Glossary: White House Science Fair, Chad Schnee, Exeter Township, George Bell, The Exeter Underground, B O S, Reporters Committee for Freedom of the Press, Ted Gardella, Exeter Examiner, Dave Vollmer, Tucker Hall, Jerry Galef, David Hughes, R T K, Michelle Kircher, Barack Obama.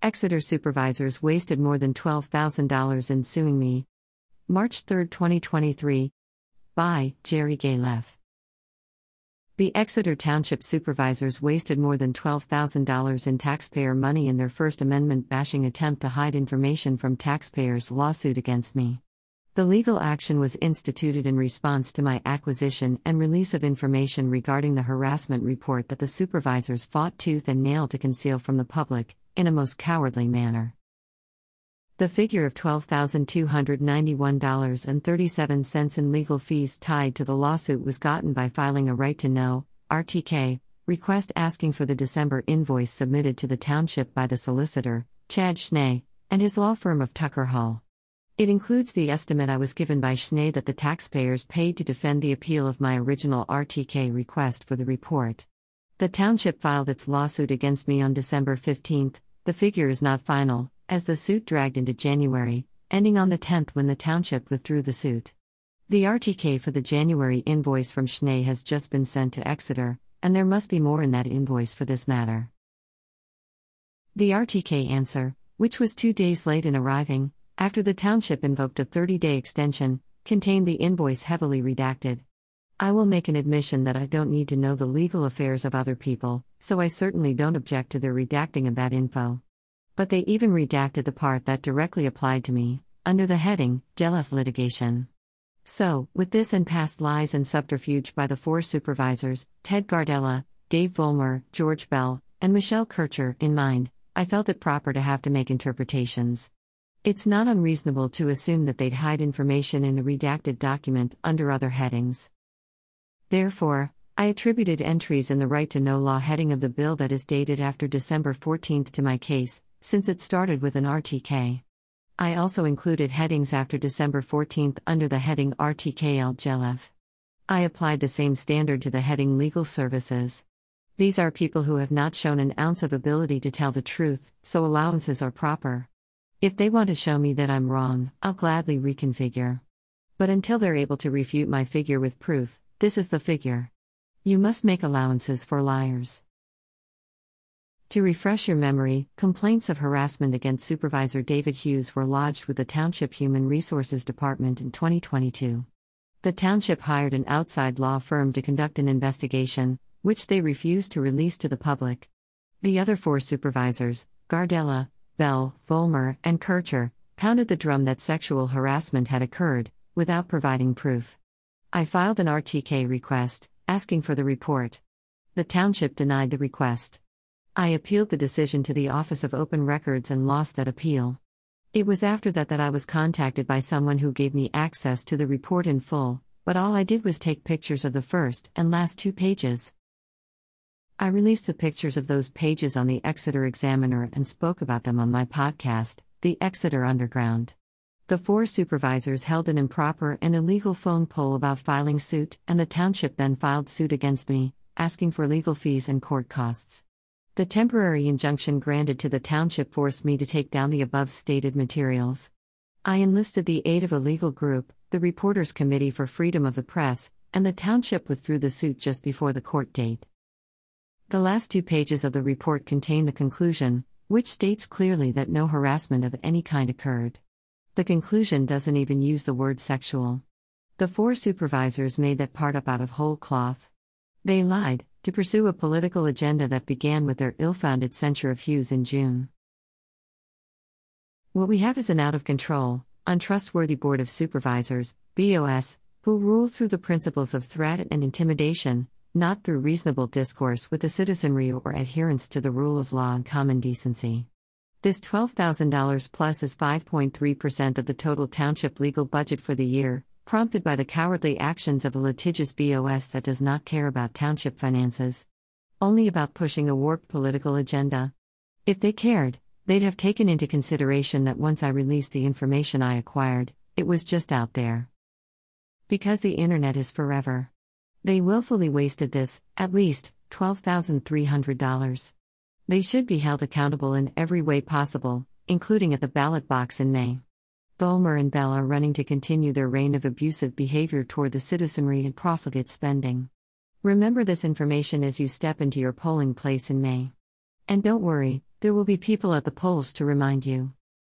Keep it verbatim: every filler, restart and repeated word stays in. Exeter supervisors wasted more than twelve thousand dollars in suing me. March third, twenty twenty-three. By Jerry Galef. The Exeter Township supervisors wasted more than twelve thousand dollars in taxpayer money in their First Amendment-bashing attempt to hide information from taxpayers' lawsuit against me. The legal action was instituted in response to my acquisition and release of information regarding the harassment report that the supervisors fought tooth and nail to conceal from the public, in a most cowardly manner. The figure of twelve thousand two hundred ninety-one dollars and thirty-seven cents in legal fees tied to the lawsuit was gotten by filing a Right to Know (R T K) request asking for the December invoice submitted to the township by the solicitor, Chad Schnee, and his law firm of Tucker Hall. It includes the estimate I was given by Schnee that the taxpayers paid to defend the appeal of my original R T K request for the report. The township filed its lawsuit against me on December fifteenth. The figure is not final, as the suit dragged into January, ending on the tenth when the township withdrew the suit. The R T K for the January invoice from Schnee has just been sent to Exeter, and there must be more in that invoice for this matter. The R T K answer, which was two days late in arriving, after the township invoked a thirty-day extension, contained the invoice heavily redacted. I will make an admission that I don't need to know the legal affairs of other people, so I certainly don't object to their redacting of that info. But they even redacted the part that directly applied to me, under the heading, Galef litigation. So, with this and past lies and subterfuge by the four supervisors, Ted Gardella, Dave Vollmer, George Bell, and Michelle Kircher, in mind, I felt it proper to have to make interpretations. It's not unreasonable to assume that they'd hide information in a redacted document under other headings. Therefore, I attributed entries in the Right to Know Law heading of the bill that is dated after December fourteenth to my case, since it started with an R T K. I also included headings after December fourteenth under the heading R T K L Galef. I applied the same standard to the heading Legal Services. These are people who have not shown an ounce of ability to tell the truth, so allowances are proper. If they want to show me that I'm wrong, I'll gladly reconfigure. But until they're able to refute my figure with proof, this is the figure. You must make allowances for liars. To refresh your memory, complaints of harassment against Supervisor David Hughes were lodged with the Township Human Resources Department in twenty twenty-two. The Township hired an outside law firm to conduct an investigation, which they refused to release to the public. The other four supervisors, Gardella, Bell, Vollmer, and Kircher, pounded the drum that sexual harassment had occurred, without providing proof. I filed an R T K request, asking for the report. The Township denied the request. I appealed the decision to the Office of Open Records and lost that appeal. It was after that that I was contacted by someone who gave me access to the report in full, but all I did was take pictures of the first and last two pages. I released the pictures of those pages on the Exeter Examiner and spoke about them on my podcast, The Exeter Underground. The four supervisors held an improper and illegal phone poll about filing suit, and the township then filed suit against me, asking for legal fees and court costs. The temporary injunction granted to the township forced me to take down the above-stated materials. I enlisted the aid of a legal group, the Reporters Committee for Freedom of the Press, and the township withdrew the suit just before the court date. The last two pages of the report contain the conclusion, which states clearly that no harassment of any kind occurred. The conclusion doesn't even use the word sexual. The four supervisors made that part up out of whole cloth. They lied, to pursue a political agenda that began with their ill-founded censure of Hughes in June. What we have is an out-of-control, untrustworthy Board of Supervisors, B O S, who rule through the principles of threat and intimidation, not through reasonable discourse with the citizenry or adherence to the rule of law and common decency. This twelve thousand dollars plus is five point three percent of the total township legal budget for the year, prompted by the cowardly actions of a litigious B O S that does not care about township finances. Only about pushing a warped political agenda. If they cared, they'd have taken into consideration that once I released the information I acquired, it was just out there. Because the internet is forever. They willfully wasted this, at least, twelve thousand three hundred dollars. They should be held accountable in every way possible, including at the ballot box in May. Vollmer and Bell are running to continue their reign of abusive behavior toward the citizenry and profligate spending. Remember this information as you step into your polling place in May. And don't worry, There will be people at the polls to remind you.